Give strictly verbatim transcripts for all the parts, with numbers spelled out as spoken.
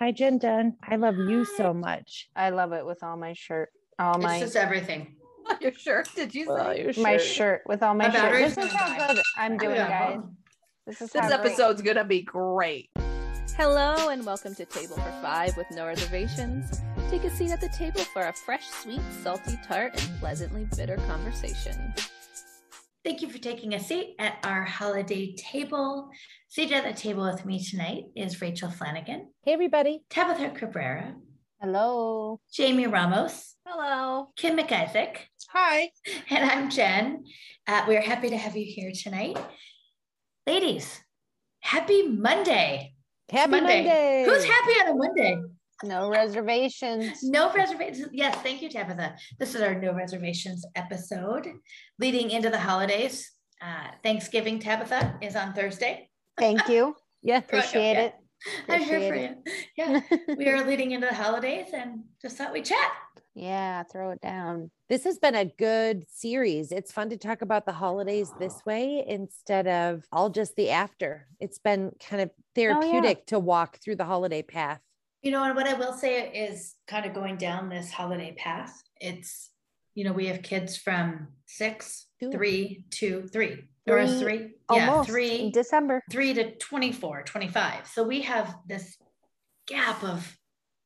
Hi, Jen Dunn. I love you so much. I love it with all my shirt. All my. This is everything. Your shirt? Did you say shirt? My shirt with all my shirt? This is how good I'm doing, guys. This is this episode's gonna be great. Hello and welcome to Table for Five with No Reservations. Take a seat at the table for a fresh, sweet, salty, tart, and pleasantly bitter conversation. Thank you for taking a seat at our holiday table. Seated at the table with me tonight is Rachel Flanagan. Hey, everybody. Tabitha Cabrera. Hello. Jamie Ramos. Hello. Kim McIsaac. Hi. And I'm Jen. Uh, we're happy to have you here tonight. Ladies, happy Monday. Happy Monday. Monday. Who's happy on a Monday? No reservations. No reservations. Yes, thank you, Tabitha. This is our No Reservations episode leading into the holidays. Uh, Thanksgiving, Tabitha, is on Thursday. Thank you. Yeah, appreciate it. Yeah. I'm here for it. you. Yeah, we are leading into the holidays and just thought we'd chat. Yeah, throw it down. This has been a good series. It's fun to talk about the holidays this way instead of all just the after. It's been kind of therapeutic oh, yeah. to walk through the holiday path. You know, and what I will say is kind of going down this holiday path. It's, you know, we have kids from six, two. three, two, three, three or three, yeah, three, in December, three to twenty-four, twenty-five. So we have this gap of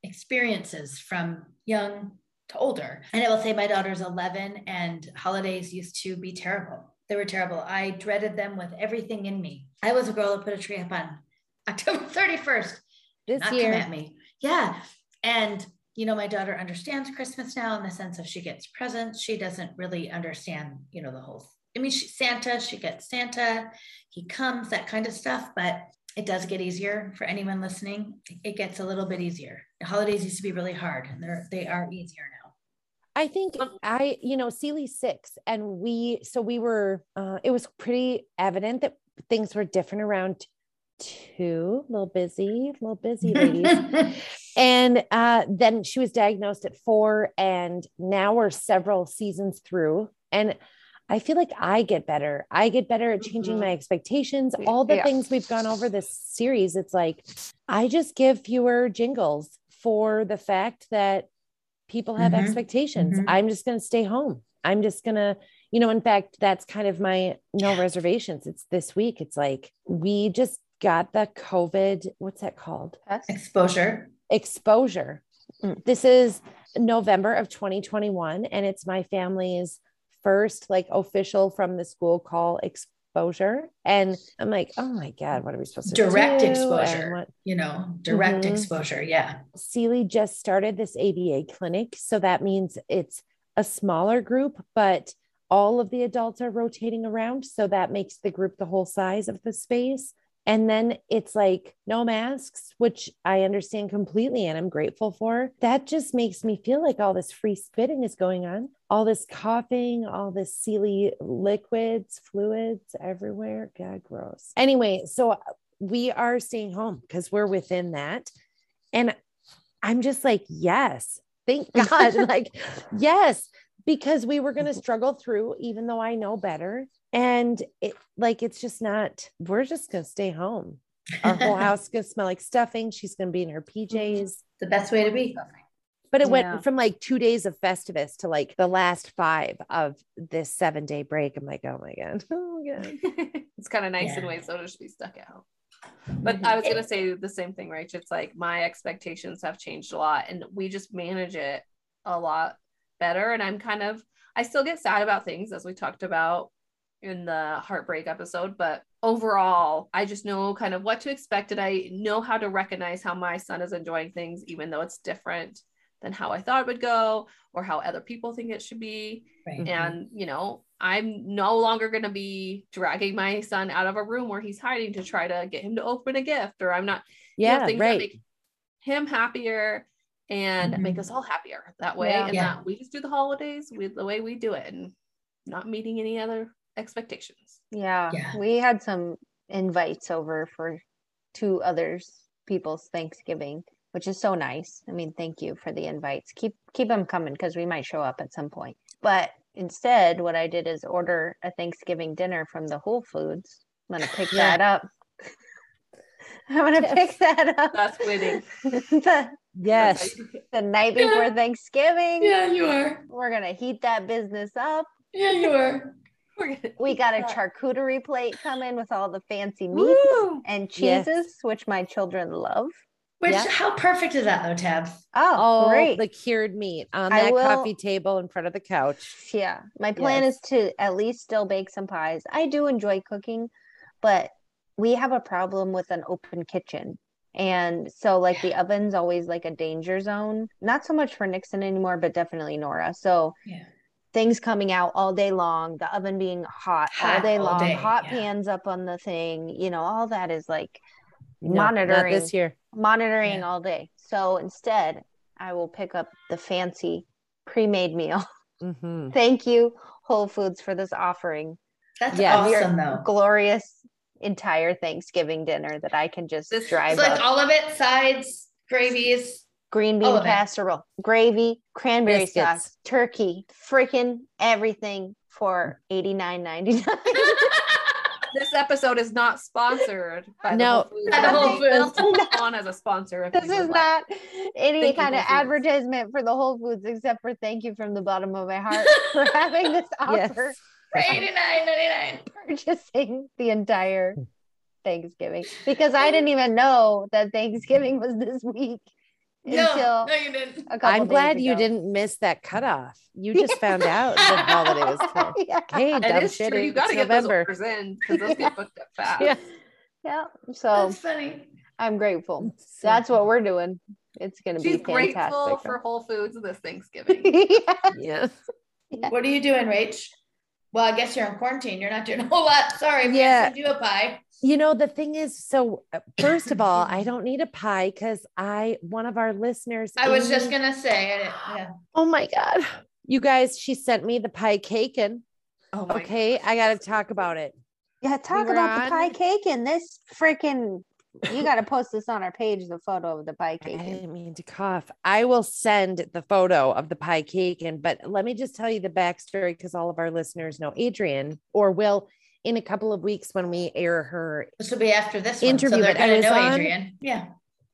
experiences from young to older. And I will say my daughter's eleven and holidays used to be terrible. They were terrible. I dreaded them with everything in me. I was a girl who put a tree up on October thirty-first. This Not year. Come at me. Yeah. And, you know, my daughter understands Christmas now in the sense of she gets presents. She doesn't really understand, you know, the whole, I mean, she, Santa, she gets Santa, he comes, that kind of stuff, but it does get easier for anyone listening. It gets a little bit easier. The holidays used to be really hard and they're, they are easier now. I think I, you know, Celie's six and we, so we were, uh, it was pretty evident that things were different around two, a little busy, a little busy ladies. And uh, then she was diagnosed at four and now we're several seasons through. And I feel like I get better. I get better at changing mm-hmm. my expectations. All the yeah. things we've gone over this series, it's like, I just give fewer jingles for the fact that people have mm-hmm. expectations. Mm-hmm. I'm just going to stay home. I'm just going to, you know, in fact, that's kind of my no yeah. reservations. It's this week. It's like, we just got the COVID, what's that called? Exposure. Exposure. Mm. This is November of twenty twenty-one. And it's my family's first like official from the school call exposure. And I'm like, oh my God, what are we supposed to do? Direct exposure, what- you know, direct mm-hmm. exposure. Yeah. Celie just started this A B A clinic. So that means it's a smaller group, but all of the adults are rotating around. So that makes the group the whole size of the space. And then it's like no masks, which I understand completely and I'm grateful for. That just makes me feel like all this free spitting is going on. All this coughing, all this silly liquids, fluids everywhere. God, gross. Anyway, so we are staying home because we're within that. And I'm just like, yes, thank God. Like, yes, because we were going to struggle through, even though I know better. And it, like, it's just not, we're just going to stay home. Our whole house is going to smell like stuffing. She's going to be in her P Js. The best way to be. But it yeah. went from like two days of Festivus to like the last five of this seven day break. I'm like, oh my God. Oh my God. It's kind of nice yeah. in ways, though, to be stuck at home. But mm-hmm. I was going to say the same thing, Rach. It's like my expectations have changed a lot and we just manage it a lot better. And I'm kind of, I still get sad about things as we talked about in the heartbreak episode, but overall, I just know kind of what to expect. And I know how to recognize how my son is enjoying things, even though it's different than how I thought it would go or how other people think it should be. Right. And, you know, I'm no longer going to be dragging my son out of a room where he's hiding to try to get him to open a gift, or I'm not, yeah, you know, things right. that make him happier and mm-hmm. make us all happier that way. Yeah. And yeah. that we just do the holidays with the way we do it and not meeting any other expectations. Yeah. yeah. We had some invites over for two others people's Thanksgiving, which is so nice. I mean, thank you for the invites. Keep, keep them coming because we might show up at some point. But instead what I did is order a Thanksgiving dinner from the Whole Foods. I'm going to pick yeah. that up. I'm going to yes. pick that up. That's winning. the, yes. The night before yeah. Thanksgiving. Yeah, you are. We're going to heat that business up. Yeah, you are. We got a charcuterie plate coming with all the fancy meats Woo. and cheeses, yes. which my children love. Which, yeah. how perfect is that though, Tab? Oh, all great. The cured meat on I that will, coffee table in front of the couch. Yeah. My plan yes. is to at least still bake some pies. I do enjoy cooking, but we have a problem with an open kitchen. And so like yeah. the oven's always like a danger zone, not so much for Nixon anymore, but definitely Nora. So yeah. things coming out all day long, the oven being hot, hot all day long, all day, hot yeah. pans up on the thing, you know, all that is like no, monitoring this year, monitoring yeah. all day. So instead I will pick up the fancy pre-made meal. Mm-hmm. Thank you, Whole Foods, for this offering. That's yeah, awesome though. Glorious entire Thanksgiving dinner that I can just this, drive it's like up. All of it, sides, gravies. Green bean casserole, gravy, cranberry Biscuits. sauce, turkey, freaking everything for eighty-nine ninety-nine. This episode is not sponsored by no, the Whole Foods. The Whole Foods. On as a sponsor. This is not like. any thank kind you, of advertisement for the Whole Foods, except for thank you from the bottom of my heart for having this offer. Yes. For eighty-nine ninety-nine. Purchasing the entire Thanksgiving, because I didn't even know that Thanksgiving was this week. No, no, you didn't. I'm glad ago. you didn't miss that cutoff. You just yeah. found out the holiday was closed. yeah. Hey, dumb shit. You got to get those orders in, because those yeah. get booked up fast. Yeah. yeah. So that's funny. I'm grateful. That's what we're doing. It's going to be fantastic. Grateful for Whole Foods this Thanksgiving. yes. yes. Yeah. What are you doing, Rach? Well, I guess you're in quarantine. You're not doing a whole lot. Sorry. We yeah. have to do a pie. You know, the thing is, so first of all, I don't need a pie because I, one of our listeners. I was Amy, just going to say it. Yeah. Oh my God. You guys, she sent me the pie cakin. Oh my okay. God. I got to talk about it. Yeah. Talk we about the pie cakin. This freaking, you got to post this on our page, the photo of the pie cakin. I didn't mean to cough. I will send the photo of the pie cakin, but let me just tell you the backstory, because all of our listeners know Adrian or Will. In a couple of weeks when we air her, this will be after this interview. One, so they're gonna I was know on, Adrian. Yeah.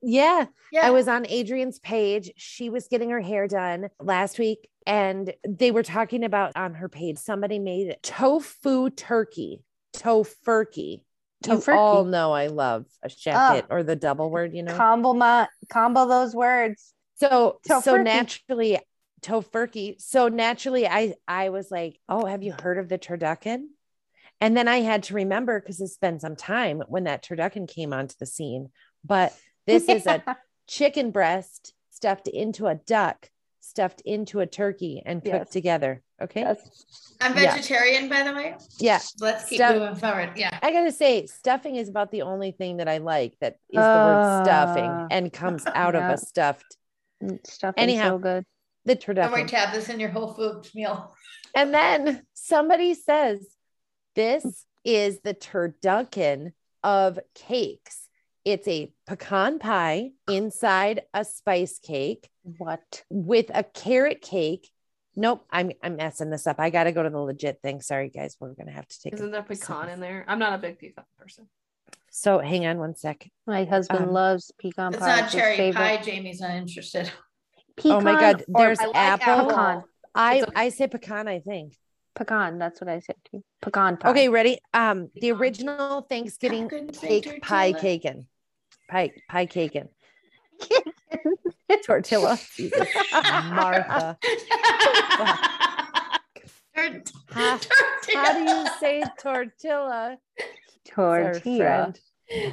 yeah, yeah. I was on Adrian's page. She was getting her hair done last week, and they were talking about on her page. Somebody made tofu turkey, Tofurky. You all know I love a jacket oh. or the double word. You know, combo ma- combo those words. So Tofurky. so naturally, Tofurky. So naturally, I I was like, oh, have you heard of the turducken? And then I had to remember, because it's been some time when that turducken came onto the scene, but this yeah. is a chicken breast stuffed into a duck, stuffed into a turkey, and cooked yes. together. Okay. Yes. I'm vegetarian, yeah. by the way. Yeah. Let's keep Stuff- moving forward. Yeah. I got to say, stuffing is about the only thing that I like that is uh, the word stuffing and comes out yeah. of a stuffed. Stuffing Anyhow, so good. The turducken. Don't worry, Tab, this in your Whole Foods meal. And then somebody says, this is the turducken of cakes. It's a pecan pie inside a spice cake. What? With a carrot cake. Nope, I'm I'm messing this up. I got to go to the legit thing. Sorry, guys. We're going to have to take Isn't there pecan in there? I'm not a big pecan person. So hang on one second. My husband um, loves pecan pie. It's not it's cherry pie. Jamie's not interested. Pecan, oh my God. There's I like apple. Pecan. I, okay. I say pecan, I think. Pecan. That's what I said too. Pecan pie. Okay, ready? Um, the original Thanksgiving cake pie cakin. Pie pie cakin. Tortilla. Jesus. Martha. Tort- how, tortilla. How do you say tortilla? Tortilla.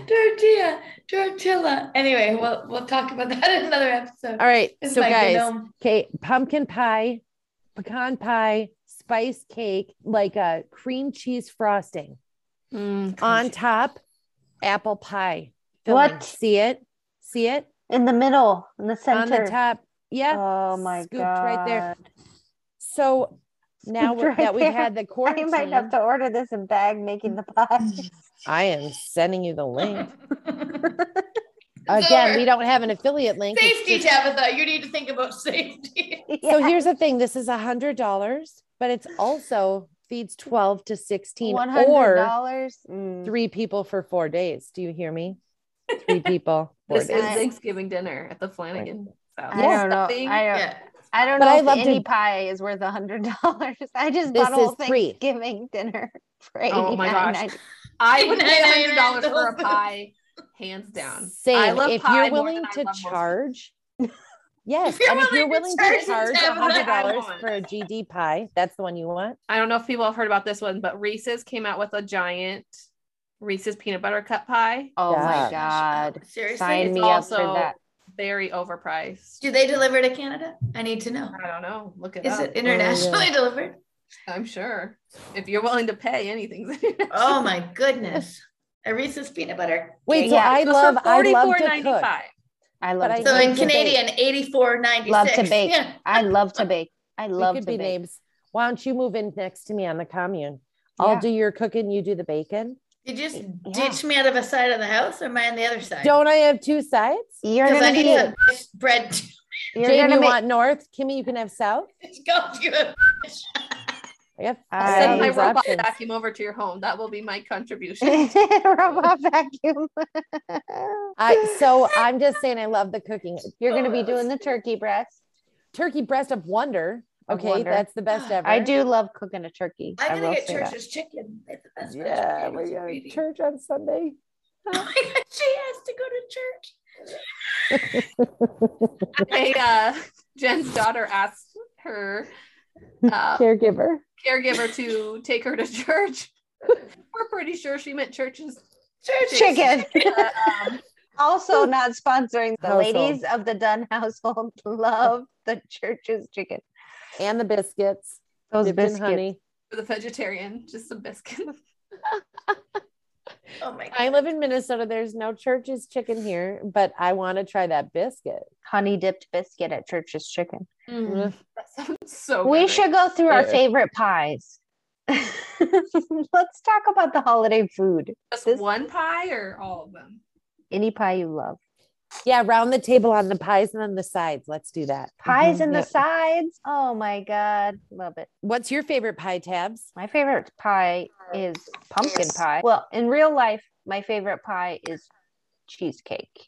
Tortilla. Tortilla. Anyway, we'll we'll talk about that in another episode. All right. It's so guys, genome. Okay, pumpkin pie, pecan pie. Spice cake, like a cream cheese frosting mm, on top, apple pie. Filling. What? See it? See it? In the middle, in the center. On the top. Yeah. Oh my Scooped God. Right there. So now right that we've there. had the quarantine. I might have to order this in bag making the pie. I am sending you the link. Again, over. we don't have an affiliate link. Safety, just- Tabitha. You need to think about safety. yeah. So here's the thing. This is one hundred dollars, but it's also feeds twelve to sixteen one hundred dollars or three people for four days. Do you hear me? Three people. This days. is Thanksgiving dinner at the Flanagan. So I yeah, don't know. I don't, yeah. I don't know I if any to... pie is worth a hundred dollars. I just this bought a whole Thanksgiving free. dinner for eighty-nine dollars. Oh my gosh. I would pay a hundred dollars for a pie, hands down. Same. I love if pie you're willing to charge. Yes, and if you're willing to charge one hundred dollars for a G D pie, that's the one you want. I don't know if people have heard about this one, but Reese's came out with a giant Reese's peanut butter cup pie. Oh yeah. my God. Seriously? Sign it's me also up for that. Very overpriced. Do they deliver to Canada? I need to know. I don't know. Look it Is up. Is it internationally oh, yeah. delivered? I'm sure. If you're willing to pay, anything's Oh my goodness. A Reese's peanut butter. Wait, so yeah. I love I love to cook. I love to so in Canadian eighty-four ninety-six. Love to bake. Yeah. I love to bake. I love to bake. Names. Why don't you move in next to me on the commune? Yeah. I'll do your cooking. You do the bacon. You just yeah. ditch me out of a side of the house, or am I on the other side? Don't I have two sides? You're gonna I need be a bread. You're Jane, gonna you make... want north. Kimmy, you can have south. Go you have. I have I'll send my robot options. vacuum over to your home. That will be my contribution. Robot vacuum. I so I'm just saying I love the cooking. You're gonna be doing the turkey breast. Turkey breast of wonder. Okay, wonder. That's the best ever. I do love cooking a turkey. I'm gonna get Church's Chicken. It's the best. Yeah, we're going to church on Sunday. Oh my God, she has to go to church. Hey, uh, Jen's daughter asked her uh, caregiver caregiver to take her to church. We're pretty sure she meant Church's Church's Chicken. chicken. Uh, um, also not sponsoring the household. Ladies of the Dunn household love the Church's Chicken. And the biscuits. Those biscuits. Honey. For the vegetarian, just some biscuits. Oh my God. I live in Minnesota. There's no Church's Chicken here, but I want to try that biscuit. Honey dipped biscuit at Church's Chicken. Mm-hmm. That sounds so We good. should go through our favorite pies. Let's talk about the holiday food. Just this- one pie or all of them? Any pie you love. Yeah, round the table on the pies and on the sides. Let's do that. Pies mm-hmm. and yep. the sides. Oh my God. Love it. What's your favorite pie, Tabs? My favorite pie is pumpkin pie. Well, in real life, my favorite pie is cheesecake.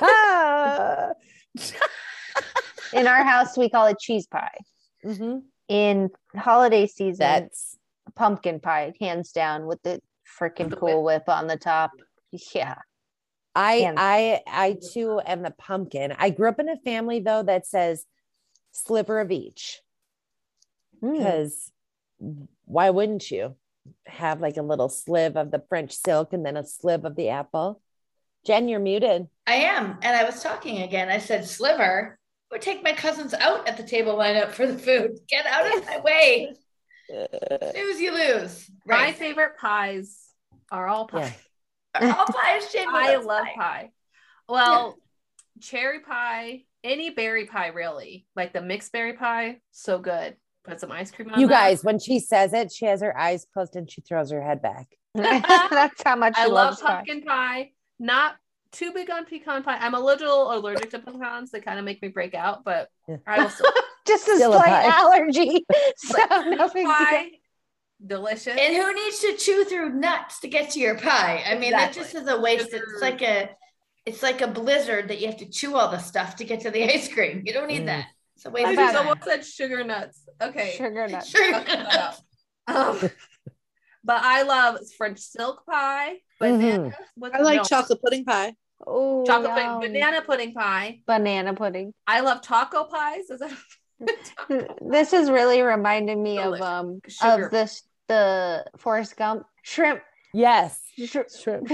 Ah! In our house, we call it cheese pie. Mm-hmm. In holiday season, that's pumpkin pie, hands down, with the freaking Cool Whip on the top. Yeah. I, I, I too am the pumpkin. I grew up in a family though, that says sliver of each, because mm. why wouldn't you have like a little sliver of the French silk and then a sliver of the apple? Jen, you're muted. I am. And I was talking again. I said, sliver would take my cousins out at the table lineup for the food. Get out of my way. Lose, you lose. Right. My favorite pies are all pies. Yeah. All pie is shit. I love pie. pie. Well, cherry pie, any berry pie, really. Like the mixed berry pie, so good. Put some ice cream on it. You that. guys, when she says it, she has her eyes closed and she throws her head back. That's how much I love pumpkin pie. pie. Not too big on pecan pie. I'm a little allergic to pecans. They kind of make me break out, but yeah. I will still just a slight allergy. So no big pie. Delicious. And who needs to chew through nuts to get to your pie? I mean, exactly. That just is a waste. It's like a, it's like a blizzard that you have to chew all the stuff to get to the ice cream. You don't need mm. that. So wait, someone said sugar nuts. Okay, sugar nuts. Sugar nuts. Um, but I love French silk pie. Banana. Mm-hmm. I like no. chocolate pudding pie. Oh, chocolate wow. pudding, banana pudding pie. Banana pudding. I love taco pies. Is that? This is really reminding me Delicious. of um sugar. of this the Forrest Gump shrimp. Yes, shrimp. shrimp.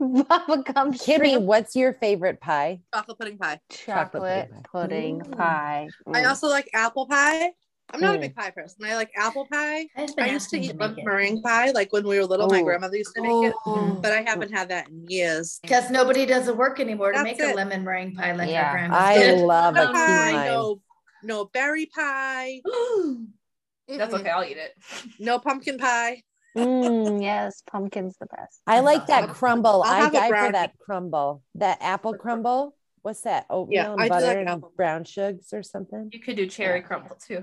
Bubba Gump. Kimmy, what's your favorite pie? Chocolate pudding pie. Chocolate, Chocolate pudding pie. Pudding pie. Mm. I also like apple pie. I'm not mm. a big pie person. I like apple pie. I, I used to eat meringue pie, like when we were little. Ooh. My grandmother used to make Ooh. it, but I haven't had that in years. Because nobody does the work anymore to That's make it. a lemon meringue pie like yeah. your grandma did. I love a pie. No berry pie. That's okay. I'll eat it. No pumpkin pie. Mm, yes, pumpkin's the best. I like that crumble. I die for that crumble. That apple crumble. What's that? Oatmeal yeah, and I butter like and apple. brown sugars or something. You could do cherry yeah. crumble too.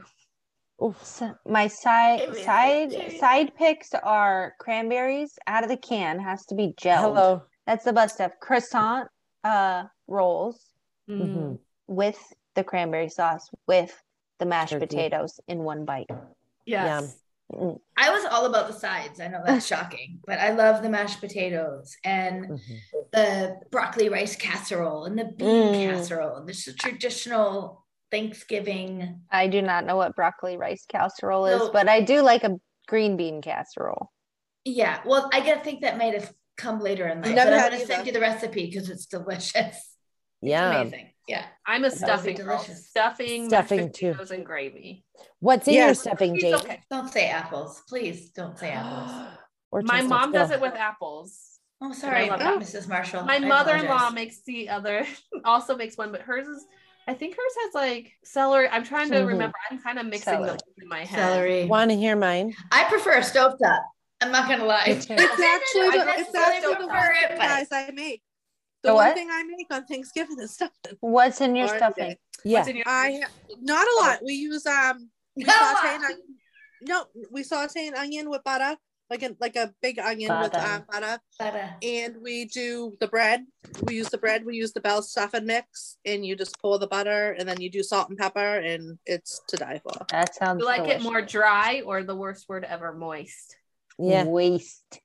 Oof. So my side side side picks are cranberries out of the can. Has to be gelled. Hello. That's the best stuff. Croissant uh, rolls mm-hmm. with the cranberry sauce, with the mashed Turkey. potatoes in one bite. Yes. Yeah. Mm. I was all about the sides. I know that's shocking, but I love the mashed potatoes and mm-hmm. the broccoli rice casserole and the bean mm. casserole. And this is traditional Thanksgiving. I do not know what broccoli rice casserole is, so, but I do like a green bean casserole. Yeah. Well, I gotta think that might have come later in life. But I'm going to send you the recipe because it's delicious. Yeah. It's amazing. Yeah. I'm a stuffing girl. Stuffing, stuffing too. And gravy. What's in yeah. your stuffing, Jake? Okay. Don't say apples. Please don't say apples. My mom does it with apples. Oh, sorry. I love Missus Marshall. My mother-in-law makes the other, also makes one, but hers is, I think hers has like celery. I'm trying to mm-hmm. remember. I'm kind of mixing celery. Those in my head. Celery. Want to hear mine? I prefer stovetop up. I'm not gonna lie. It's actually the, it's actually the one thing guys I make. The, the one thing I make on Thanksgiving is stuffing. What's in your or stuffing? Yeah, what's in your I not a lot. We use um, we saute an onion. No, we saute an onion with butter, like a like a big onion butter. with um, butter. butter. And we do the bread. We use the bread. We use the Bell's stuffing mix, and you just pour the butter, and then you do salt and pepper, and it's to die for. That sounds. You like delicious. It more dry, or the worst word ever, moist? Yeah, waste.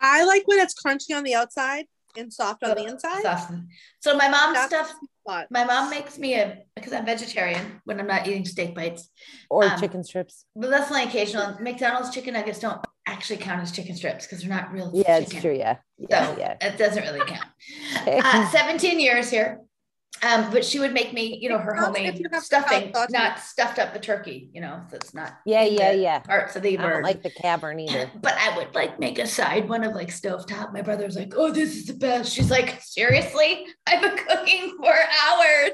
I like when it's crunchy on the outside and soft on oh, the inside. Soft. So my mom stuff. My mom makes me a because I'm vegetarian when I'm not eating steak bites or um, chicken strips. But that's only occasional. McDonald's chicken nuggets don't actually count as chicken strips because they're not real. Yeah, chicken. It's true. Yeah, yeah, so yeah. It doesn't really count. uh, Seventeen years here, um, but she would make me, you know, her homemade stuffing, not stuffed up the turkey. You know, so it's not. Yeah, yeah, yeah. Parts of the bird. I don't like the cavern either. But I would like make a side one of like stovetop. My brother's like, "Oh, this is the best." She's like, "Seriously? I've been cooking for hours."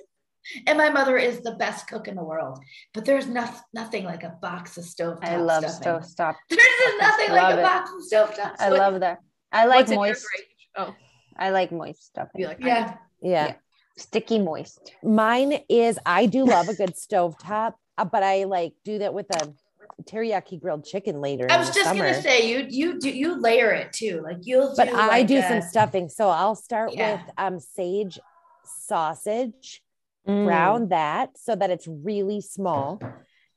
And my mother is the best cook in the world. But there's no, nothing like a box of stovetop. I love stovetop. There's nothing like it. a box of stovetop. I what, love that. I like moist. Oh, I like moist stuffing. Like, yeah. yeah, yeah. Sticky moist. Mine is, I do love a good stovetop, uh, but I like do that with a teriyaki grilled chicken later. I was just going to say, you, you do, you layer it too. Like you'll do But I like do a, some stuffing. So I'll start yeah. with um sage sausage, mm. brown that so that it's really small.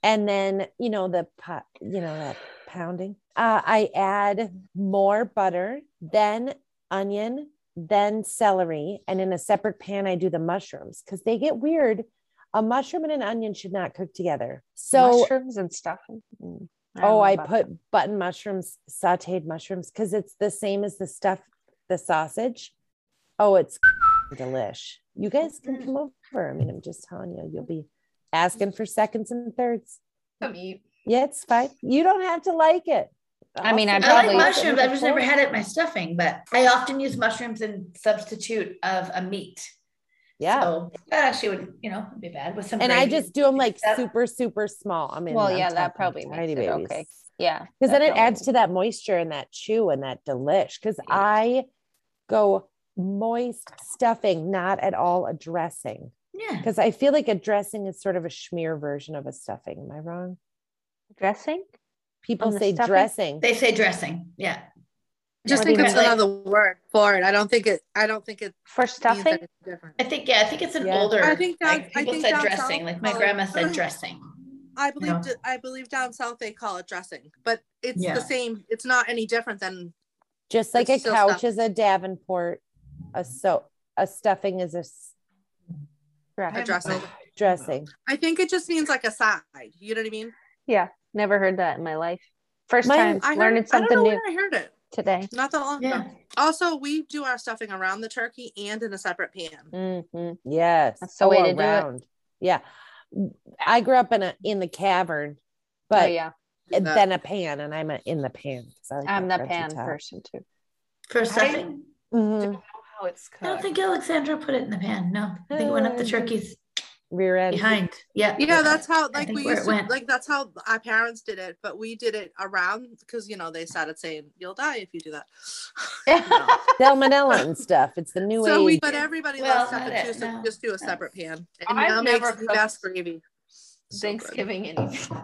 And then, you know, the, pot, you know, that pounding, uh, I add more butter, then onion, then celery, and in a separate pan I do the mushrooms because they get weird. A mushroom and an onion should not cook together. So mushrooms and stuffing. I oh, I put them. button mushrooms, sauteed mushrooms, because it's the same as the stuff, the sausage. Oh, it's delish. You guys can come over. I mean, I'm just telling you, you'll be asking for seconds and thirds. Come eat. Yeah, it's fine. You don't have to like it. I mean, I, I like mushrooms. I've just never had it in my stuffing, but I often use mushrooms in substitute of a meat. Yeah. So that actually would, you know, be bad with some. And gravy. I just do them like that, super, super small. I mean, well, yeah, that probably makes it babies. okay. Yeah. Because then it adds to that moisture and that chew and that delish. Because yeah. I go moist stuffing, not at all a dressing. Yeah. Because I feel like a dressing is sort of a schmear version of a stuffing. Am I wrong? Dressing? People say stuffing? dressing. They say dressing. Yeah. Just think it's another word for it. I don't think it, I don't think it for stuffing. I think, yeah, I think it's an yeah. older, I think down, like, people I think said dressing. South, like my grandma said dressing. I believe, you know? I believe down South, they call it dressing, but it's yeah. the same. It's not any different than. Just like a couch stuff. is a Davenport. A so a stuffing is a. a dressing. dressing. I think it just means like a side. You know what I mean? Yeah. Never heard that in my life. First my, time I learning heard, something I new. I heard it today. Not that long yeah. ago. Also, we do our stuffing around the turkey and in a separate pan. Mm-hmm. Yes, that's the oh, way to around. do it. Yeah, I grew up in a in the cavern, but oh, yeah, then a pan, and I'm a, in the pan. I like I'm the pan top. person too. For stuffing, I, mm-hmm. don't know how it's cooked. I don't think Alexandra put it in the pan. No, I think it went up the turkey's rear end behind. Yeah, you know, that's how like we used to, like that's how our parents did it, but we did it around because, you know, they started saying you'll die if you do that. Salmonella and stuff. It's the new so age. We, but everybody well, loves stuff too, so no. just do a separate pan. And I've never the best gravy. Thanksgiving so anymore. Oh,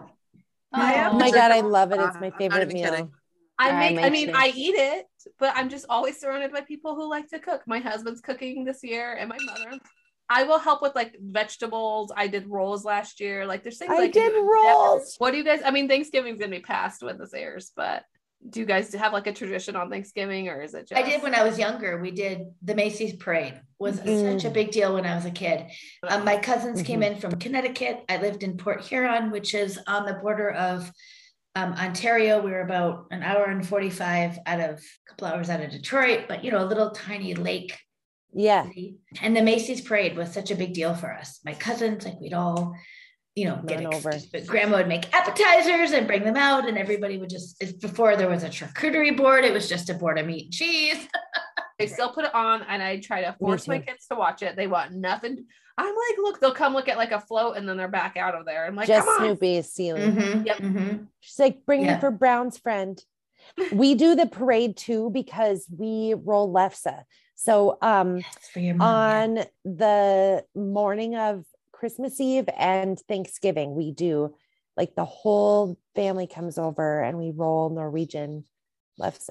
oh my god, I love it. It's my favorite meal. Kidding. I make, I, make I mean, snacks. I eat it, but I'm just always surrounded by people who like to cook. My husband's cooking this year and my mother. I will help with like vegetables. I did rolls last year. Like there's things I like did rolls. What do you guys, I mean, Thanksgiving's going to be past when this airs, but do you guys have like a tradition on Thanksgiving or is it just? I did when I was younger. We did the Macy's Parade was mm-hmm. such a big deal when I was a kid. Um, my cousins mm-hmm. came in from Connecticut. I lived in Port Huron, which is on the border of Um, Ontario. We were about an hour and forty-five out of a couple hours out of Detroit, but you know, a little tiny lake. Yeah. City. And the Macy's Parade was such a big deal for us. My cousins, like we'd all, you know, get ex- over. But grandma would make appetizers and bring them out, and everybody would just. It's before there was a charcuterie board, it was just a board of meat and cheese. They still put it on, and I try to force my kids to watch it. They want nothing. I'm like, look, they'll come look at like a float and then they're back out of there. I'm like, just Snoopy is ceiling. Mm-hmm, yep. Mm-hmm. She's like, bring yeah. me for Brown's friend. We do the parade too, because we roll lefse. So um, yes, mom, on yeah. the morning of Christmas Eve and Thanksgiving, we do like the whole family comes over and we roll Norwegian lefse.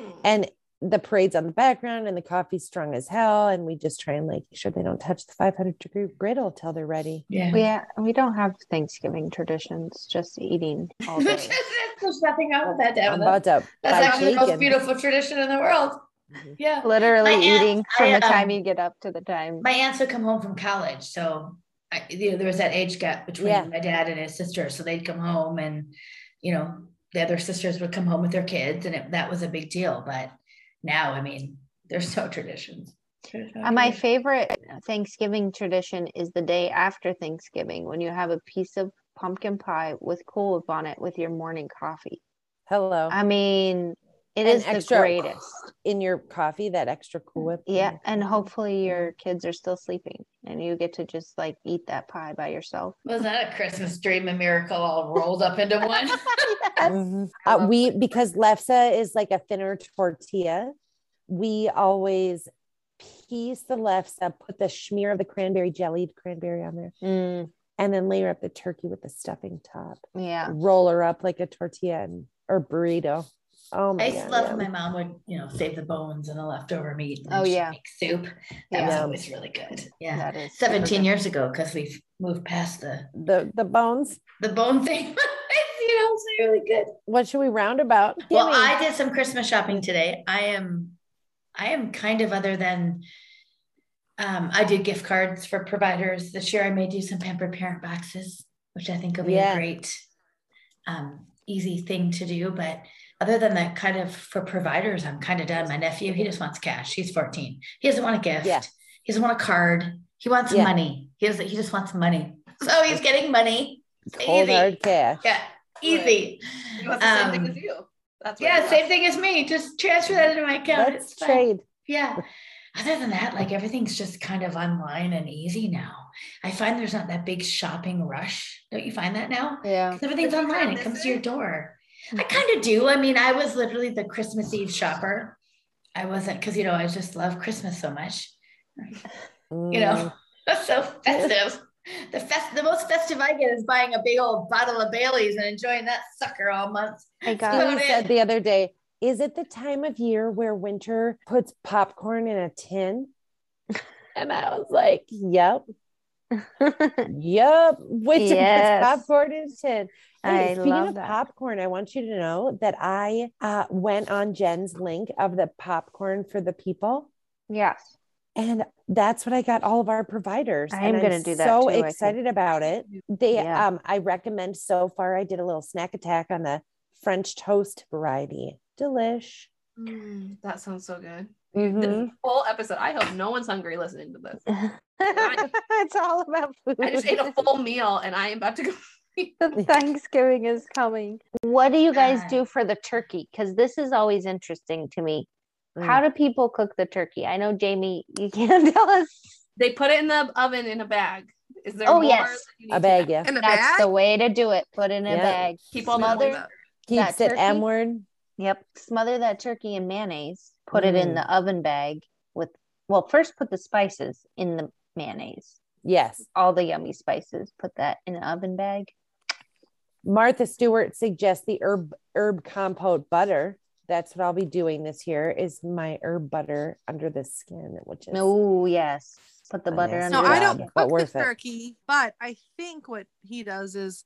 Mm. And the parade's on the background and the coffee's strong as hell. And we just try and like, make sure they don't touch the five hundred degree griddle till they're ready. Yeah. We, uh, we don't have Thanksgiving traditions, just eating all day. There's nothing wrong with that. I'm about to That's actually bacon. The most beautiful tradition in the world. Mm-hmm. Yeah. Literally my eating aunt, from I, the time um, you get up to the time. My aunts would come home from college. So I, you know, there was that age gap between yeah. my dad and his sister. So they'd come home and, you know, the other sisters would come home with their kids. And it, that was a big deal, but now, I mean, there's no traditions. There's no uh, my tradition. Favorite Thanksgiving tradition is the day after Thanksgiving when you have a piece of pumpkin pie with cold on it with your morning coffee. Hello. I mean, it and is extra the greatest. In your coffee, that extra Cool Whip. Yeah, and hopefully your kids are still sleeping and you get to just like eat that pie by yourself. Was that a Christmas dream, a miracle all rolled up into one? Mm-hmm. Uh, we because lefse is like a thinner tortilla, we always piece the lefse, put the schmear of the cranberry jellied cranberry on there, mm. and then layer up the turkey with the stuffing top. Yeah, roll her up like a tortilla and, or burrito. Oh my! I used to love yeah. my mom would you know save the bones and the leftover meat. And oh yeah, make soup that yeah. was always really good. Yeah, that is seventeen years ago because we've moved past the the the bones, the bone thing. Really good. What should we round about? Well, I did some Christmas shopping today. I am, I am kind of other than, um, I do gift cards for providers this year. I may do some pampered parent boxes, which I think will be yeah. a great, um, easy thing to do. But other than that, kind of for providers, I'm kind of done. My nephew, he just wants cash. He's fourteen. He doesn't want a gift. Yeah. He doesn't want a card. He wants yeah. money. He doesn't. He just wants money. So he's getting money. Cold easy. Hard cash. Yeah. Easy. Right. That's the same um, thing as you. That's yeah, same thing as me. Just transfer that into my account. Let's it's trade. Fun. Yeah. Other than that, like everything's just kind of online and easy now. I find there's not that big shopping rush. Don't you find that now? Yeah. Everything's online. It comes to your door. I kind of do. I mean, I was literally the Christmas Eve shopper. I wasn't because you know I just love Christmas so much. Mm. You know, that's so festive. The fest, the most festive I get is buying a big old bottle of Baileys and enjoying that sucker all month. I got it. Said the other day, is it the time of year where winter puts popcorn in a tin? And I was like, yep. Yep. Winter yes. puts popcorn in a tin. Hey, I speaking love of that. Popcorn, I want you to know that I uh, went on Jen's link of the popcorn for the people. Yes. And that's what I got all of our providers. I'm going to do that. So too, excited about it. They, yeah. um, I recommend so far. I did a little snack attack on the French toast variety. Delish. Mm, that sounds so good. Mm-hmm. The whole episode. I hope no one's hungry listening to this. I, it's all about food. I just ate a full meal, and I am about to go. The Thanksgiving is coming. What do you guys do for the turkey? Because this is always interesting to me. How do people cook the turkey? I know, Jamie, you can't tell us. They put it in the oven in a bag. Is there? Oh, more yes. A bag, yeah. In a That's bag? The way to do it. Put it in yeah. a bag. People smother. Keeps it M word. Yep. Smother that turkey in mayonnaise. Put mm. it in the oven bag with, well, first put the spices in the mayonnaise. Yes. All the yummy spices. Put that in an oven bag. Martha Stewart suggests the herb herb compote butter. that's what I'll be doing this year is my herb butter under the skin, which is oh yes, put the butter under. No, I don't cook the turkey, but I think what he does is,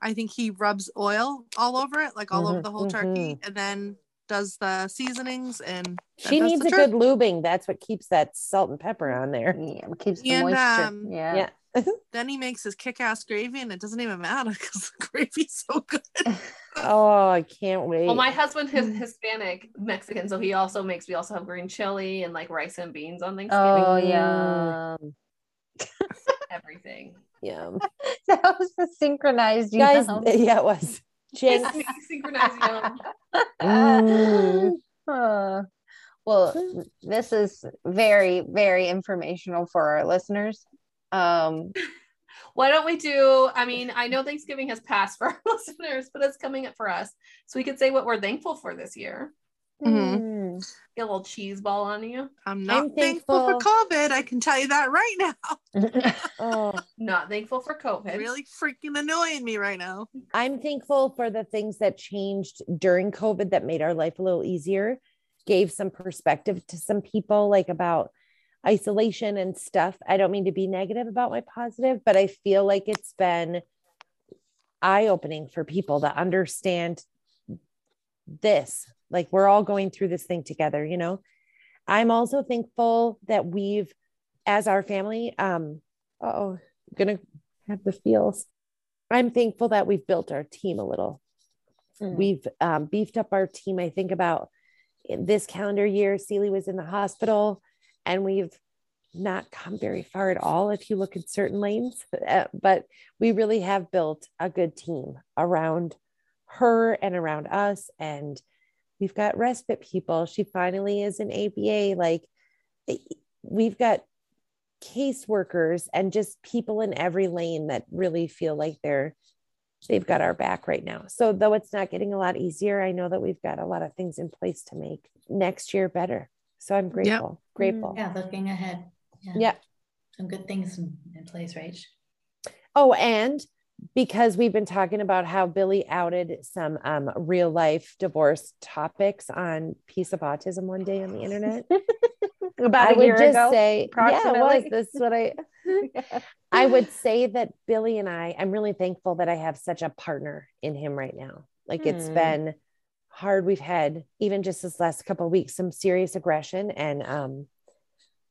I think he rubs oil all over it, like all mm-hmm, over the whole mm-hmm. turkey, and then does the seasonings. And she needs a turkey. Good lubing. That's what keeps that salt and pepper on there. Yeah, it keeps the and, moisture. Um, yeah. yeah. Then he makes his kick-ass gravy, and it doesn't even matter because the gravy's so good. Oh, I can't wait. Well, my husband is Hispanic Mexican, so he also makes, we also have green chili and like rice and beans on Thanksgiving. Oh yeah. Everything. Yeah. That was the synchronized you guys know. Yeah, it was. Synchronized yum. mm. uh, well, this is very, very informational for our listeners. Um, why don't we do, I mean, I know Thanksgiving has passed for our listeners, but it's coming up for us. So we could say what we're thankful for this year. Mm-hmm. Get a little cheese ball on you. I'm not I'm thankful. thankful for COVID. I can tell you that right now. Oh. Not thankful for COVID. It's really freaking annoying me right now. I'm thankful for the things that changed during COVID that made our life a little easier, gave some perspective to some people, like about isolation and stuff. I don't mean to be negative about my positive, but I feel like it's been eye-opening for people to understand this. Like we're all going through this thing together, you know? I'm also thankful that we've, as our family, um, uh-oh, I'm gonna have the feels. I'm thankful that we've built our team a little. Mm. We've um, beefed up our team. I think about in this calendar year, Celie was in the hospital. And we've not come very far at all if you look at certain lanes, but we really have built a good team around her and around us. And we've got respite people. She finally is an A B A. Like we've got caseworkers and just people in every lane that really feel like they're, they've got our back right now. So though it's not getting a lot easier, I know that we've got a lot of things in place to make next year better. So I'm grateful, yep. grateful. Yeah, looking ahead. Yeah. yeah. Some good things in place, Rach. Oh, and because we've been talking about how Billy outed some um, real life divorce topics on Piece of Autism one day on the internet. About I a would year just ago, say, yeah, it was. This is what I, yeah. I would say that Billy and I, I'm really thankful that I have such a partner in him right now. Like hmm. it's been hard. We've had, even just this last couple of weeks, some serious aggression, and um,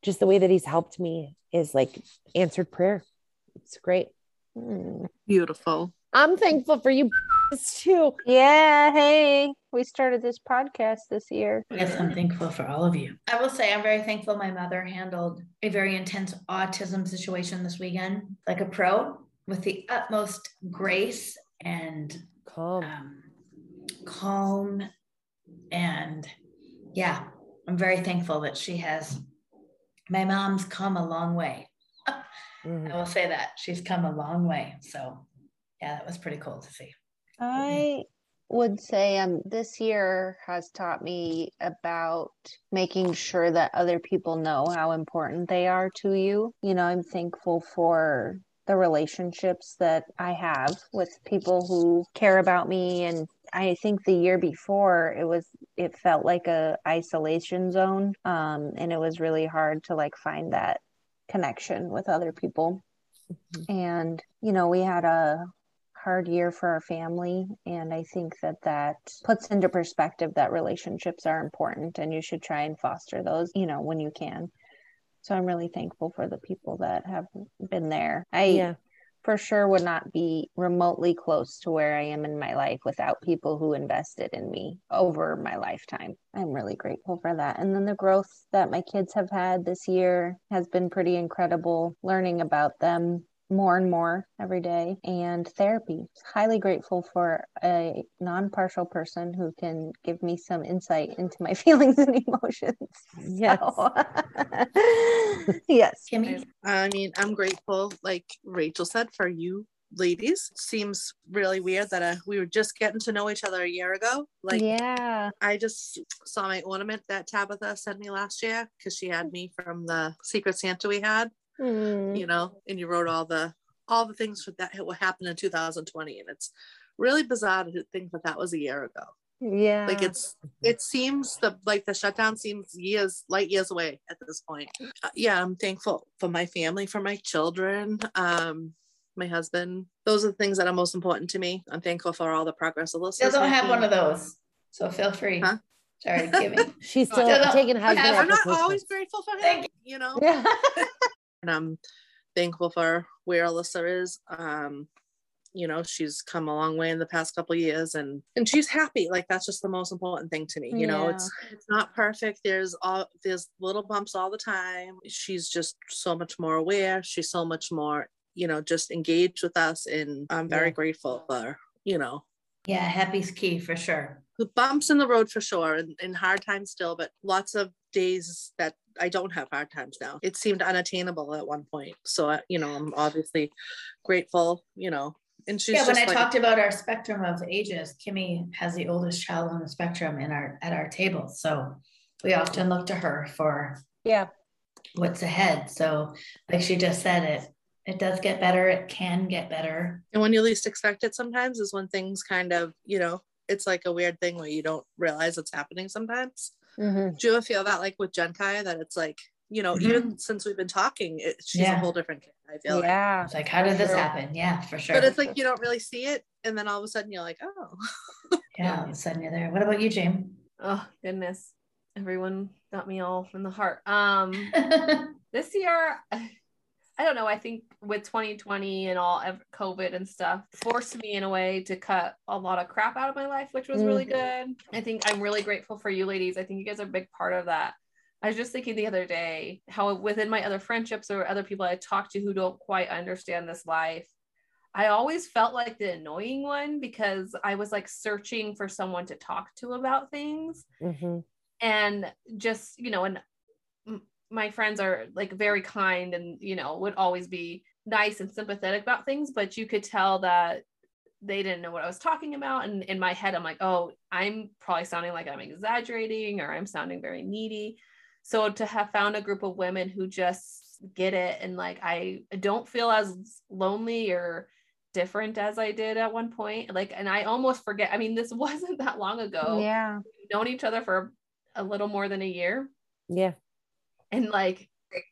just the way that he's helped me is like answered prayer. It's great. Mm. Beautiful. I'm thankful for you too. Yeah. Hey, we started this podcast this year. Yes, I'm thankful for all of you. I will say I'm very thankful my mother handled a very intense autism situation this weekend, like a pro, with the utmost grace and calm. Um, calm and yeah, I'm very thankful that she has, my mom's come a long way. Mm-hmm. I will say that she's come a long way. So yeah, that was pretty cool to see. I would say um this year has taught me about making sure that other people know how important they are to you. You know, I'm thankful for the relationships that I have with people who care about me. And I think the year before it was, it felt like a isolation zone. Um, and it was really hard to like find that connection with other people. Mm-hmm. And, you know, we had a hard year for our family. And I think that that puts into perspective that relationships are important and you should try and foster those, you know, when you can. So I'm really thankful for the people that have been there. I, yeah. for sure would not be remotely close to where I am in my life without people who invested in me over my lifetime. I'm really grateful for that. And then the growth that my kids have had this year has been pretty incredible, learning about them more and more every day, and therapy. Highly grateful for a non-partial person who can give me some insight into my feelings and emotions. Yes. So, yes. Kimmy. I mean, I'm grateful, like Rachel said, for you ladies. Seems really weird that uh, we were just getting to know each other a year ago. Like, yeah. I just saw my ornament that Tabitha sent me last year because she had me from the Secret Santa we had. Mm. You know, and you wrote all the all the things that what happened in two thousand twenty, and it's really bizarre to think that that was a year ago. Yeah. Like it's, it seems the, like the shutdown seems years, light years away at this point. Uh, yeah. I'm thankful for my family, for my children, um, my husband. Those are the things that are most important to me. I'm thankful for all the progress of this. Still don't have one of those. So feel free. Huh? Sorry, give me. She's still no, taking husband. Yeah, I'm not always grateful for him, you know? Yeah. And I'm thankful for where Alyssa is. Um, you know, she's come a long way in the past couple of years, and, and she's happy. Like, that's just the most important thing to me. You yeah. know, it's, it's not perfect. There's all, there's little bumps all the time. She's just so much more aware. She's so much more, you know, just engaged with us. And I'm very yeah. grateful for, you know. Yeah. Happy's key for sure. The bumps in the road for sure. And, and hard times still, but lots of days that I don't have hard times now. It seemed unattainable at one point. So, you know, I'm obviously grateful, you know. And she's yeah, when I like, talked about our spectrum of ages, Kimmy has the oldest child on the spectrum in our at our table. So we often look to her for yeah what's ahead. So like she just said, it it does get better, it can get better. And when you least expect it sometimes is when things kind of, you know, it's like a weird thing where you don't realize it's happening sometimes. Mm-hmm. Do you feel that like with Genkai, that it's like, you know, mm-hmm. even since we've been talking, it, she's yeah. a whole different kid, I feel like. Yeah. It's like, how did this sure. happen? Yeah, for sure. But it's like, you don't really see it. And then all of a sudden you're like, oh. Yeah, all of a sudden you're there. What about you, Jane? Oh, goodness. Everyone got me all from the heart. Um, this year, I don't know. I think with twenty twenty and all COVID and stuff forced me in a way to cut a lot of crap out of my life, which was mm-hmm. really good. I think I'm really grateful for you ladies. I think you guys are a big part of that. I was just thinking the other day how within my other friendships or other people I talked to who don't quite understand this life, I always felt like the annoying one because I was like searching for someone to talk to about things. Mm-hmm. And just, you know, and my friends are like very kind and, you know, would always be nice and sympathetic about things, but you could tell that they didn't know what I was talking about. And in my head, I'm like, oh, I'm probably sounding like I'm exaggerating or I'm sounding very needy. So to have found a group of women who just get it, and like, I don't feel as lonely or different as I did at one point. Like, and I almost forget, I mean, this wasn't that long ago. Yeah. We've known each other for a little more than a year. Yeah. And like,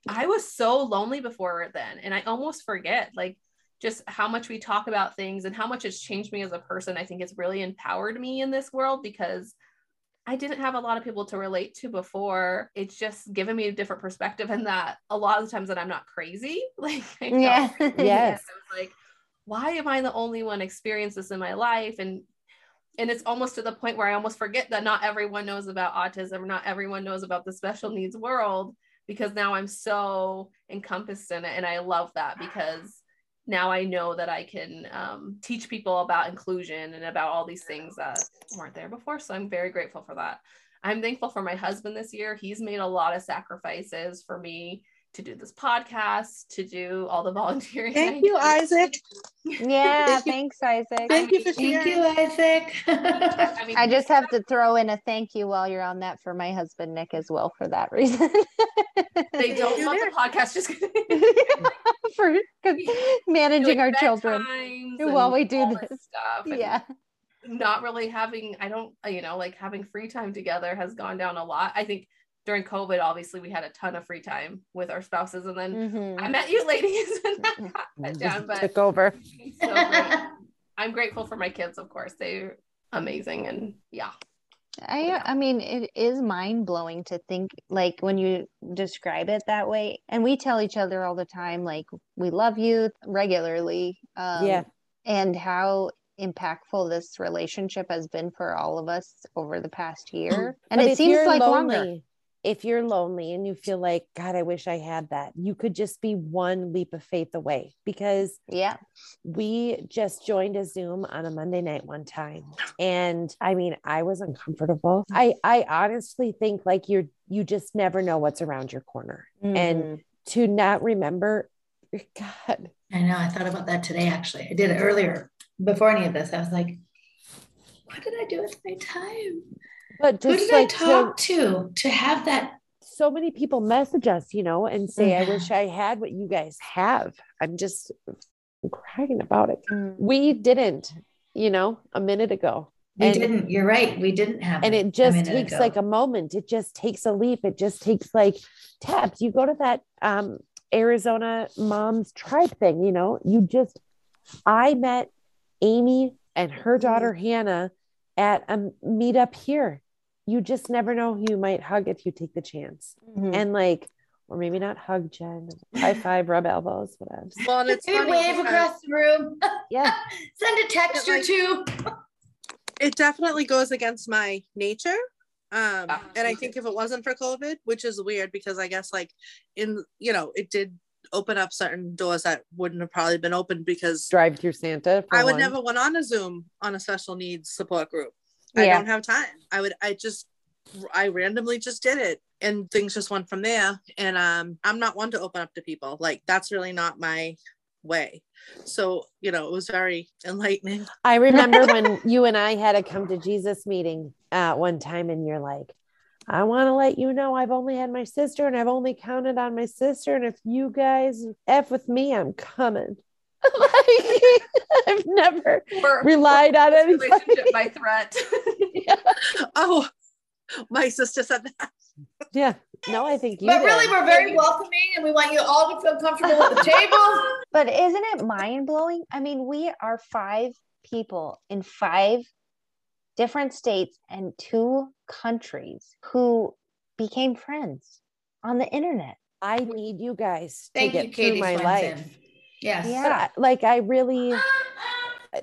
I was so lonely before then. And I almost forget like just how much we talk about things and how much it's changed me as a person. I think it's really empowered me in this world because I didn't have a lot of people to relate to before. It's just given me a different perspective, and that a lot of the times that I'm not crazy. Like, I yeah, yes. yes. I was like, why am I the only one experiencing this in my life? And, and it's almost to the point where I almost forget that not everyone knows about autism. Not everyone knows about the special needs world, because now I'm so encompassed in it. And I love that because now I know that I can um, teach people about inclusion and about all these things that weren't there before. So I'm very grateful for that. I'm thankful for my husband this year. He's made a lot of sacrifices for me to do this podcast, to do all the volunteering. Thank you, Isaac. Yeah, thanks, Isaac. Thank you for sharing. Thank you, Isaac. I, mean, I just have to throw in a thank you while you're on that for my husband, Nick, as well, for that reason. They don't want the podcast just for managing our children while we do this stuff. Yeah. Not really having, I don't, you know, like having free time together has gone down a lot. I think during COVID, obviously, we had a ton of free time with our spouses, and then mm-hmm. I met you ladies, and that got that down. But took over. So I'm grateful for my kids, of course. They're amazing, and yeah. I yeah. I mean, it is mind blowing to think like when you describe it that way, and we tell each other all the time, like we love you regularly. Um, yeah, and how impactful this relationship has been for all of us over the past year, and but it seems like lonely. longer. If you're lonely and you feel like, God, I wish I had that, you could just be one leap of faith away, because yeah, we just joined a Zoom on a Monday night one time. And I mean, I was uncomfortable. I, I honestly think like you're, you just never know what's around your corner. Mm-hmm. And to not remember, God. I know. I thought about that today. Actually, I did it earlier before any of this. I was like, what did I do with my time? But just Who did like I talk to, to to have that, so many people message us, you know, and say, yeah. I wish I had what you guys have. I'm just crying about it. Mm. We didn't, you know, a minute ago. We and, didn't, you're right. We didn't have and it. And it just takes ago. like a moment. It just takes a leap. It just takes like taps. You go to that um, Arizona Moms Tribe thing, you know, you just, I met Amy and her daughter, mm-hmm. Hannah, at a meetup here. You just never know who you might hug if you take the chance. Mm-hmm. And like, or maybe not hug, Jen. High five, rub elbows, whatever. Well, it's maybe funny wave because, across the room. Yeah. Send a text or two. It definitely goes against my nature. Um, wow. And I think if it wasn't for COVID, which is weird because I guess like in, you know, it did open up certain doors that wouldn't have probably been opened because drive through Santa. I would one. never went on a Zoom on a special needs support group. Yeah. I don't have time. I would, I just, I randomly just did it and things just went from there. And um, I'm not one to open up to people. Like that's really not my way. So, you know, it was very enlightening. I remember when you and I had a come to Jesus meeting uh, one time and you're like, I want to let you know I've only had my sister and I've only counted on my sister. And if you guys F with me, I'm coming. Like, I've never we're, relied we're on any relationship by threat. Yeah. Oh, my sister said that. Yeah. No, I think you But did. Really, we're very welcoming and we want you all to feel comfortable at the table. But isn't it mind-blowing? I mean, we are five people in five different states and two countries who became friends on the internet. I need you guys Thank to get you, through Katie my Swanson. Life. Yes. Yeah. But, like, I really,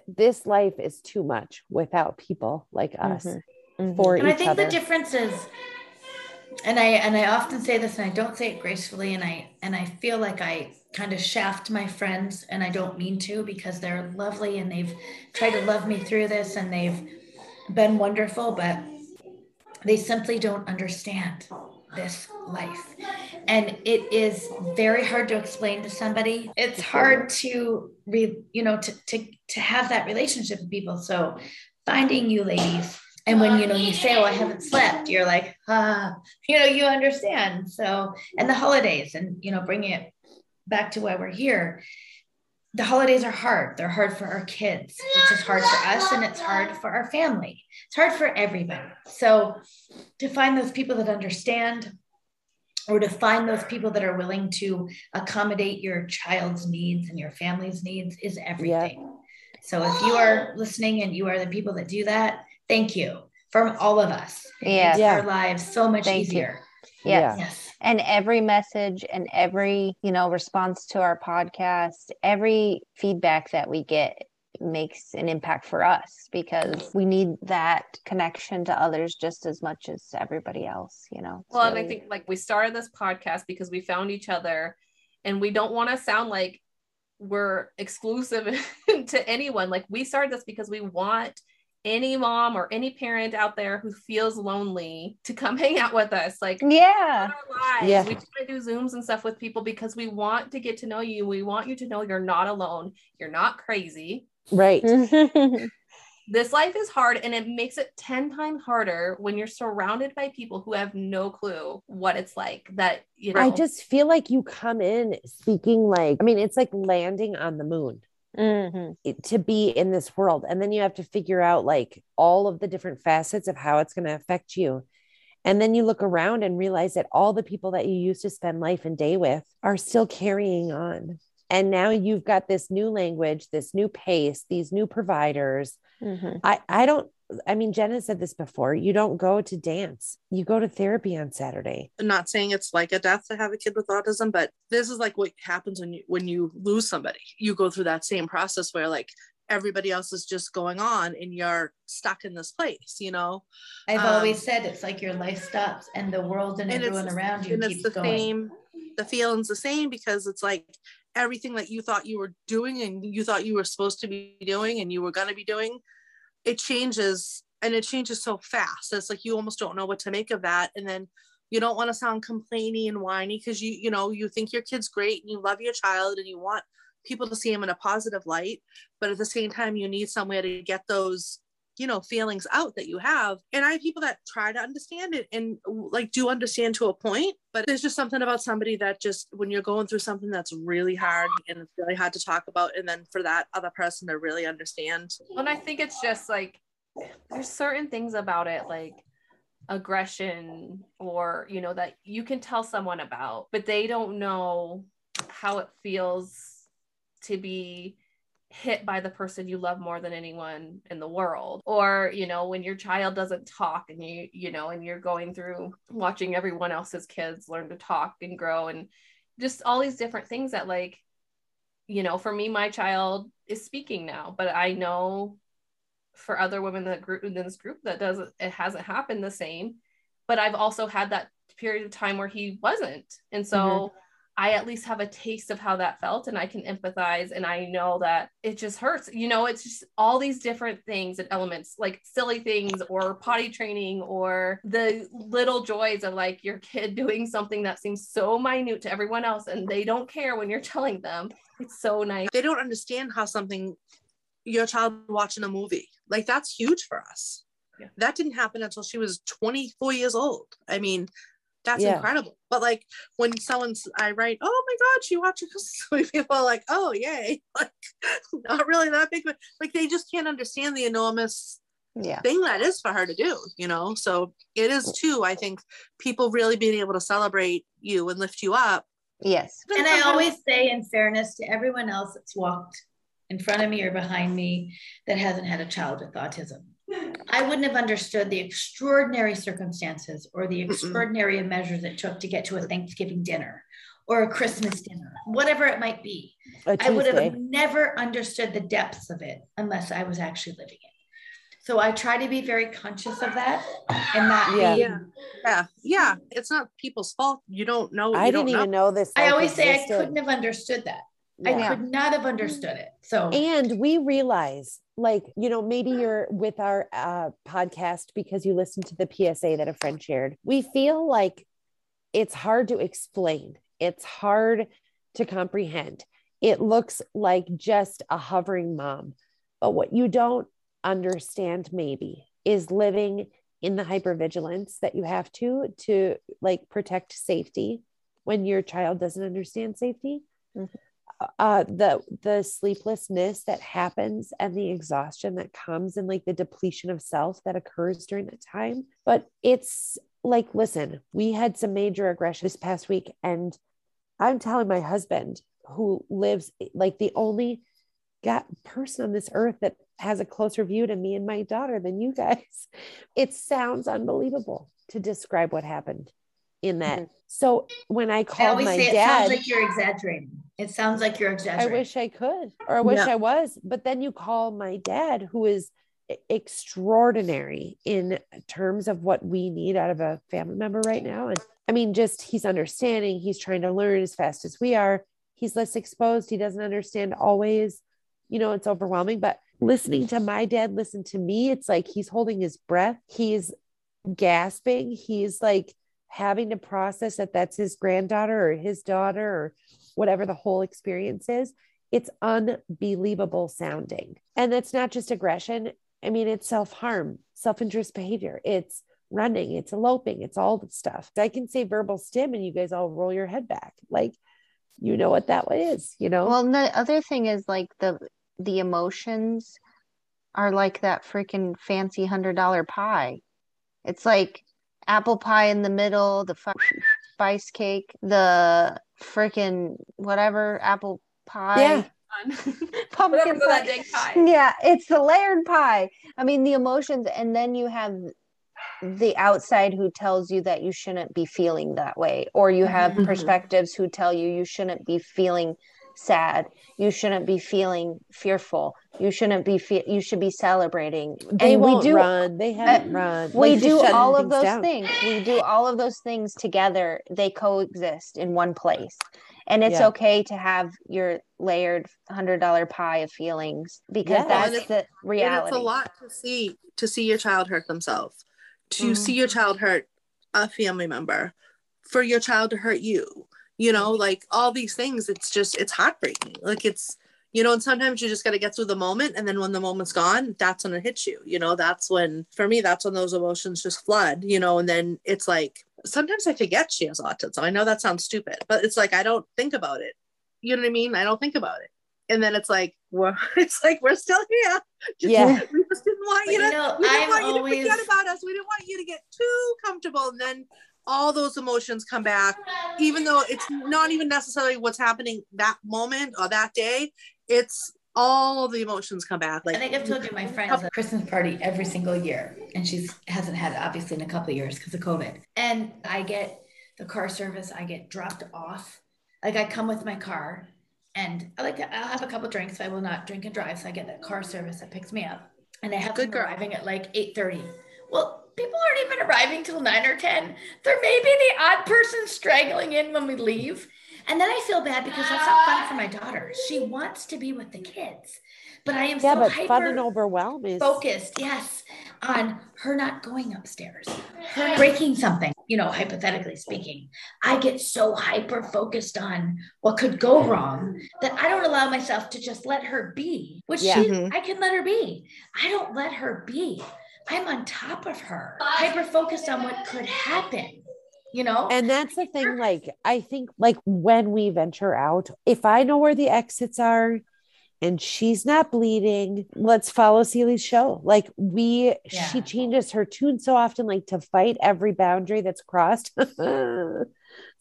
this life is too much without people like us mm-hmm. Mm-hmm. for and each other. And I think other. the difference is, and I, and I often say this and I don't say it gracefully. And I, and I feel like I kind of shaft my friends and I don't mean to, because they're lovely and they've tried to love me through this and they've been wonderful, but they simply don't understand this life. And it is very hard to explain to somebody. It's hard to re, you know, to, to, to have that relationship with people. So finding you ladies, and when, you know, you say, oh, I haven't slept, you're like, ah, you know, you understand. So, and the holidays and, you know, bringing it back to why we're here. The holidays are hard. They're hard for our kids, which is hard for us. And it's hard for our family. It's hard for everybody. So to find those people that understand, or to find those people that are willing to accommodate your child's needs and your family's needs is everything. Yeah. So if you are listening and you are the people that do that, thank you from all of us. Yeah. It makes our lives so much thank easier. You. Yes. Yeah. Yes. And every message and every, you know, response to our podcast, every feedback that we get makes an impact for us, because we need that connection to others just as much as everybody else, you know. Well, really... and I think like we started this podcast because we found each other, and we don't want to sound like we're exclusive to anyone. Like we started this because we want any mom or any parent out there who feels lonely to come hang out with us. Like, yeah, yeah. We try to do Zooms and stuff with people because we want to get to know you. We want you to know you're not alone. You're not crazy. Right. This life is hard, and it makes it ten times harder when you're surrounded by people who have no clue what it's like. That, you know, I just feel like you come in speaking like, I mean, it's like landing on the moon. Mm-hmm. To be in this world. And then you have to figure out like all of the different facets of how it's going to affect you. And then you look around and realize that all the people that you used to spend life and day with are still carrying on. And now you've got this new language, this new pace, these new providers. Mm-hmm. I, I don't, I mean, Jen has said this before, you don't go to dance, you go to therapy on Saturday. I'm not saying it's like a death to have a kid with autism, but this is like what happens when you, when you lose somebody, you go through that same process where like everybody else is just going on and you're stuck in this place, you know? I've um, always said, it's like your life stops and the world and, and everyone around you and keeps it's the going. Same, the feeling's the same, because it's like everything that you thought you were doing and you thought you were supposed to be doing and you were going to be doing, it changes, and it changes so fast. It's like you almost don't know what to make of that. And then you don't want to sound complaining and whiny, because you, you know, you think your kid's great and you love your child and you want people to see him in a positive light. But at the same time, you need somewhere to get those, you know, feelings out that you have. And I have people that try to understand it and like do understand to a point, but there's just something about somebody that just, when you're going through something that's really hard and it's really hard to talk about, and then for that other person to really understand. Well, and I think it's just like, there's certain things about it, like aggression, or, you know, that you can tell someone about, but they don't know how it feels to be hit by the person you love more than anyone in the world. Or, you know, when your child doesn't talk and you, you know, and you're going through watching everyone else's kids learn to talk and grow, and just all these different things that, like, you know, for me, my child is speaking now, but I know for other women that group in this group that doesn't, it hasn't happened the same, but I've also had that period of time where he wasn't. And so mm-hmm. I at least have a taste of how that felt, and I can empathize, and I know that it just hurts. You know, it's just all these different things and elements, like silly things or potty training or the little joys of like your kid doing something that seems so minute to everyone else and they don't care when you're telling them. It's so nice. They don't understand how something, your child watching a movie, like that's huge for us. Yeah. That didn't happen until she was twenty-four years old. I mean, that's yeah. incredible. But like when someone's, I write, oh my God, she watches, people are like, oh yay, like not really that big, but like they just can't understand the enormous yeah. thing that is for her to do, you know? So it is too, I think, people really being able to celebrate you and lift you up. Yes. And I always say, in fairness to everyone else that's walked in front of me or behind me that hasn't had a child with autism, I wouldn't have understood the extraordinary circumstances or the extraordinary measures it took to get to a Thanksgiving dinner or a Christmas dinner, whatever it might be. I would have never understood the depths of it unless I was actually living it. So I try to be very conscious of that and not yeah. be. Yeah. yeah, yeah. It's not people's fault. You don't know. I didn't even know this. I always say I couldn't have understood that. Yeah. I could not have understood it. So, and we realize, like, you know, maybe you're with our uh, podcast because you listened to the P S A that a friend shared. We feel like it's hard to explain. It's hard to comprehend. It looks like just a hovering mom, but what you don't understand maybe is living in the hypervigilance that you have to, to like protect safety when your child doesn't understand safety. Mm-hmm. Uh, the, the sleeplessness that happens and the exhaustion that comes and like the depletion of self that occurs during that time. But it's like, listen, we had some major aggression this past week, and I'm telling my husband, who lives like the only God, person on this earth that has a closer view to me and my daughter than you guys. It sounds unbelievable to describe what happened in that. Mm-hmm. So when I called I my say, dad, it sounds like you're exaggerating. It sounds like you're exaggerating. I wish I could, or I wish no. I was, but then you call my dad, who is extraordinary in terms of what we need out of a family member right now. And I mean, just, he's understanding, he's trying to learn as fast as we are. He's less exposed. He doesn't understand always, you know, it's overwhelming, but listening to my dad, listen to me, it's like, he's holding his breath. He's gasping. He's like, having to process that that's his granddaughter or his daughter or whatever the whole experience is. It's unbelievable sounding. And that's not just aggression. I mean, it's self-harm, self-interest behavior. It's running, it's eloping, it's all the stuff. I can say verbal stim and you guys all roll your head back. Like, you know what that is, you know? Well, the other thing is like the, the emotions are like that freaking fancy one hundred dollars pie. It's like apple pie in the middle, the spice cake, the freaking whatever apple pie, yeah. pumpkin pie. That pie. Yeah, it's the layered pie. I mean, the emotions, and then you have the outside who tells you that you shouldn't be feeling that way, or you have mm-hmm. perspectives who tell you you shouldn't be feeling sad, you shouldn't be feeling fearful, you shouldn't be fe- you should be celebrating. They and won't we do, run they haven't uh, run we like do all of those down. things we do all of those things together. They coexist in one place, and it's yeah. okay to have your layered one hundred dollars pie of feelings, because yeah. that's the reality. And it's a lot to see to see your child hurt themselves, to mm-hmm. see your child hurt a family member, for your child to hurt you. You know, like all these things, it's just, it's heartbreaking. Like it's, you know, and sometimes you just got to get through the moment. And then when the moment's gone, that's when it hits you. You know, that's when, for me, that's when those emotions just flood, you know, and then it's like, sometimes I forget she has autism. I know that sounds stupid, but it's like, I don't think about it. You know what I mean? I don't think about it. And then it's like, well, it's like, we're still here. Just, yeah. We were just didn't want you to, you know, we didn't I'm want you to always... forget about us. We didn't want you to get too comfortable. And then all those emotions come back, even though it's not even necessarily what's happening that moment or that day. It's all the emotions come back. Like, I think I've told you my friend has a Christmas party every single year, and she hasn't had it obviously in a couple of years because of COVID. And I get the car service. I get dropped off. Like, I come with my car, and I like to, I'll have a couple of drinks. So I will not drink and drive. So I get that car service that picks me up, and I have good girl arriving at like eight thirty. Well, people aren't even arriving till nine or ten. There may be the odd person straggling in when we leave. And then I feel bad because that's not fun for my daughter. She wants to be with the kids, but I am yeah, so but hyper fun and overwhelmed is- focused, yes, on her not going upstairs, her breaking something, you know, hypothetically speaking. I get so hyper focused on what could go wrong that I don't allow myself to just let her be, which yeah. she, mm-hmm. I can let her be. I don't let her be. I'm on top of her, hyper focused on what could happen. You know, and that's the thing, like, I think like when we venture out, if I know where the exits are and she's not bleeding, let's follow Celie's show. Like we, yeah. she changes her tune so often, like to fight every boundary that's crossed. It's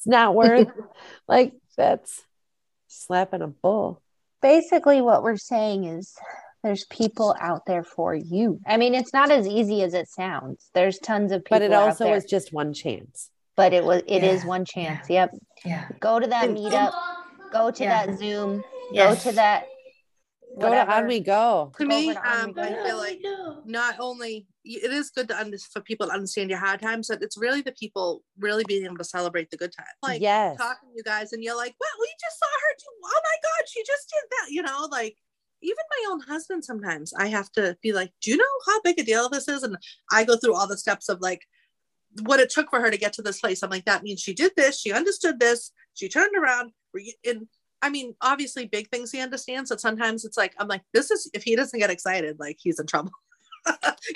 not worth like that's slapping a bull. Basically what we're saying is there's people out there for you. I mean, it's not as easy as it sounds. There's tons of people, but it also out there. Is just one chance. But it was, it yeah. is one chance. Yeah. Yep. Yeah. Go to that meetup. Go to yeah. that Zoom. Yes. Go to that. Whatever. Go to On We Go. To go me, um, go. I feel like not only it is good to under, for people to understand your hard times, but it's really the people really being able to celebrate the good times. Like yes. talking to you guys, and you're like, "Well, we just saw her do. Oh my God, she just did that." You know, like. Even my own husband, sometimes I have to be like, do you know how big a deal this is? And I go through all the steps of like what it took for her to get to this place. I'm like, that means she did this. She understood this. She turned around. And I mean, obviously big things he understands. But sometimes it's like, I'm like, this is, if he doesn't get excited, like he's in trouble.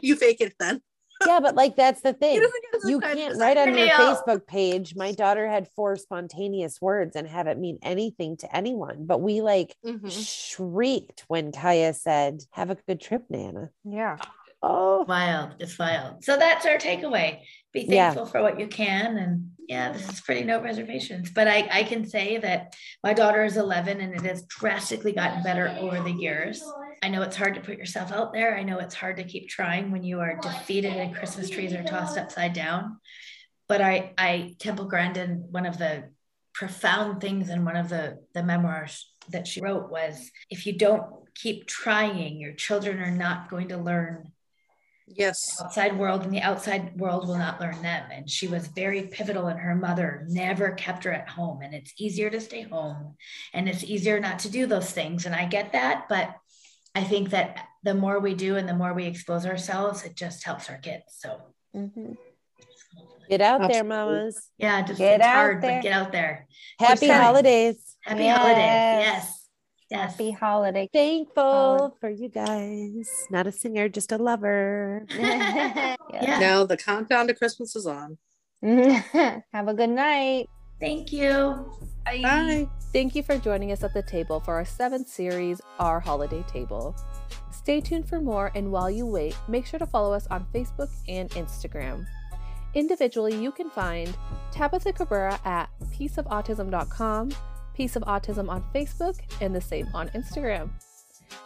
You fake it then. Yeah. But like, that's the thing. You can't write on your Facebook page, my daughter had four spontaneous words, and have it mean anything to anyone. But we like mm-hmm. shrieked when Kaya said, have a good trip, Nana. Yeah. Oh, wild. It's wild. So that's our takeaway. Be thankful yeah. for what you can. And yeah, this is pretty no reservations, but I, I can say that my daughter is eleven and it has drastically gotten better over the years. I know it's hard to put yourself out there. I know it's hard to keep trying when you are defeated and Christmas trees are tossed upside down. But I, I Temple Grandin, one of the profound things in one of the, the memoirs that she wrote was, if you don't keep trying, your children are not going to learn. Yes. The outside world, and the outside world will not learn them. And she was very pivotal, and her mother never kept her at home. And it's easier to stay home, and it's easier not to do those things. And I get that, but I think that the more we do and the more we expose ourselves, it just helps our kids. So mm-hmm. get out Absolutely. There, mamas. Yeah, just get it's out hard, there. But get out there. Happy holidays. Happy yes. holidays. Yes. Yes. Happy holiday. Thankful holiday. For you guys. Not a singer, just a lover. yeah. Now the countdown to Christmas is on. Have a good night. Thank you. Bye. Bye. Thank you for joining us at the table for our seventh series, Our Holiday Table. Stay tuned for more, and while you wait, make sure to follow us on Facebook and Instagram. Individually, you can find Tabitha Cabrera at piece of autism dot com, Piece of Autism on Facebook, and the same on Instagram.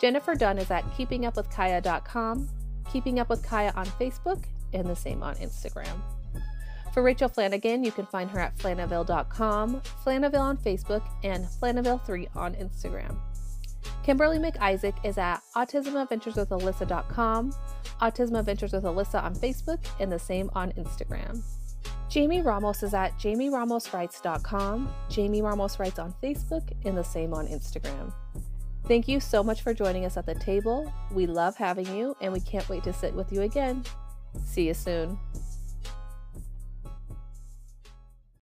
Jennifer Dunn is at keeping up with kaya dot com, Keeping Up With Kaya on Facebook, and the same on Instagram. For Rachel Flanagan, you can find her at flannaville dot com, Flannaville on Facebook, and flannaville three on Instagram. Kimberly McIsaac is at autism adventures with alyssa dot com, Autism Adventures with Alyssa on Facebook, and the same on Instagram. Jamie Ramos is at jamie ramos writes dot com, Jamie Ramos Writes on Facebook, and the same on Instagram. Thank you so much for joining us at the table. We love having you, and we can't wait to sit with you again. See you soon.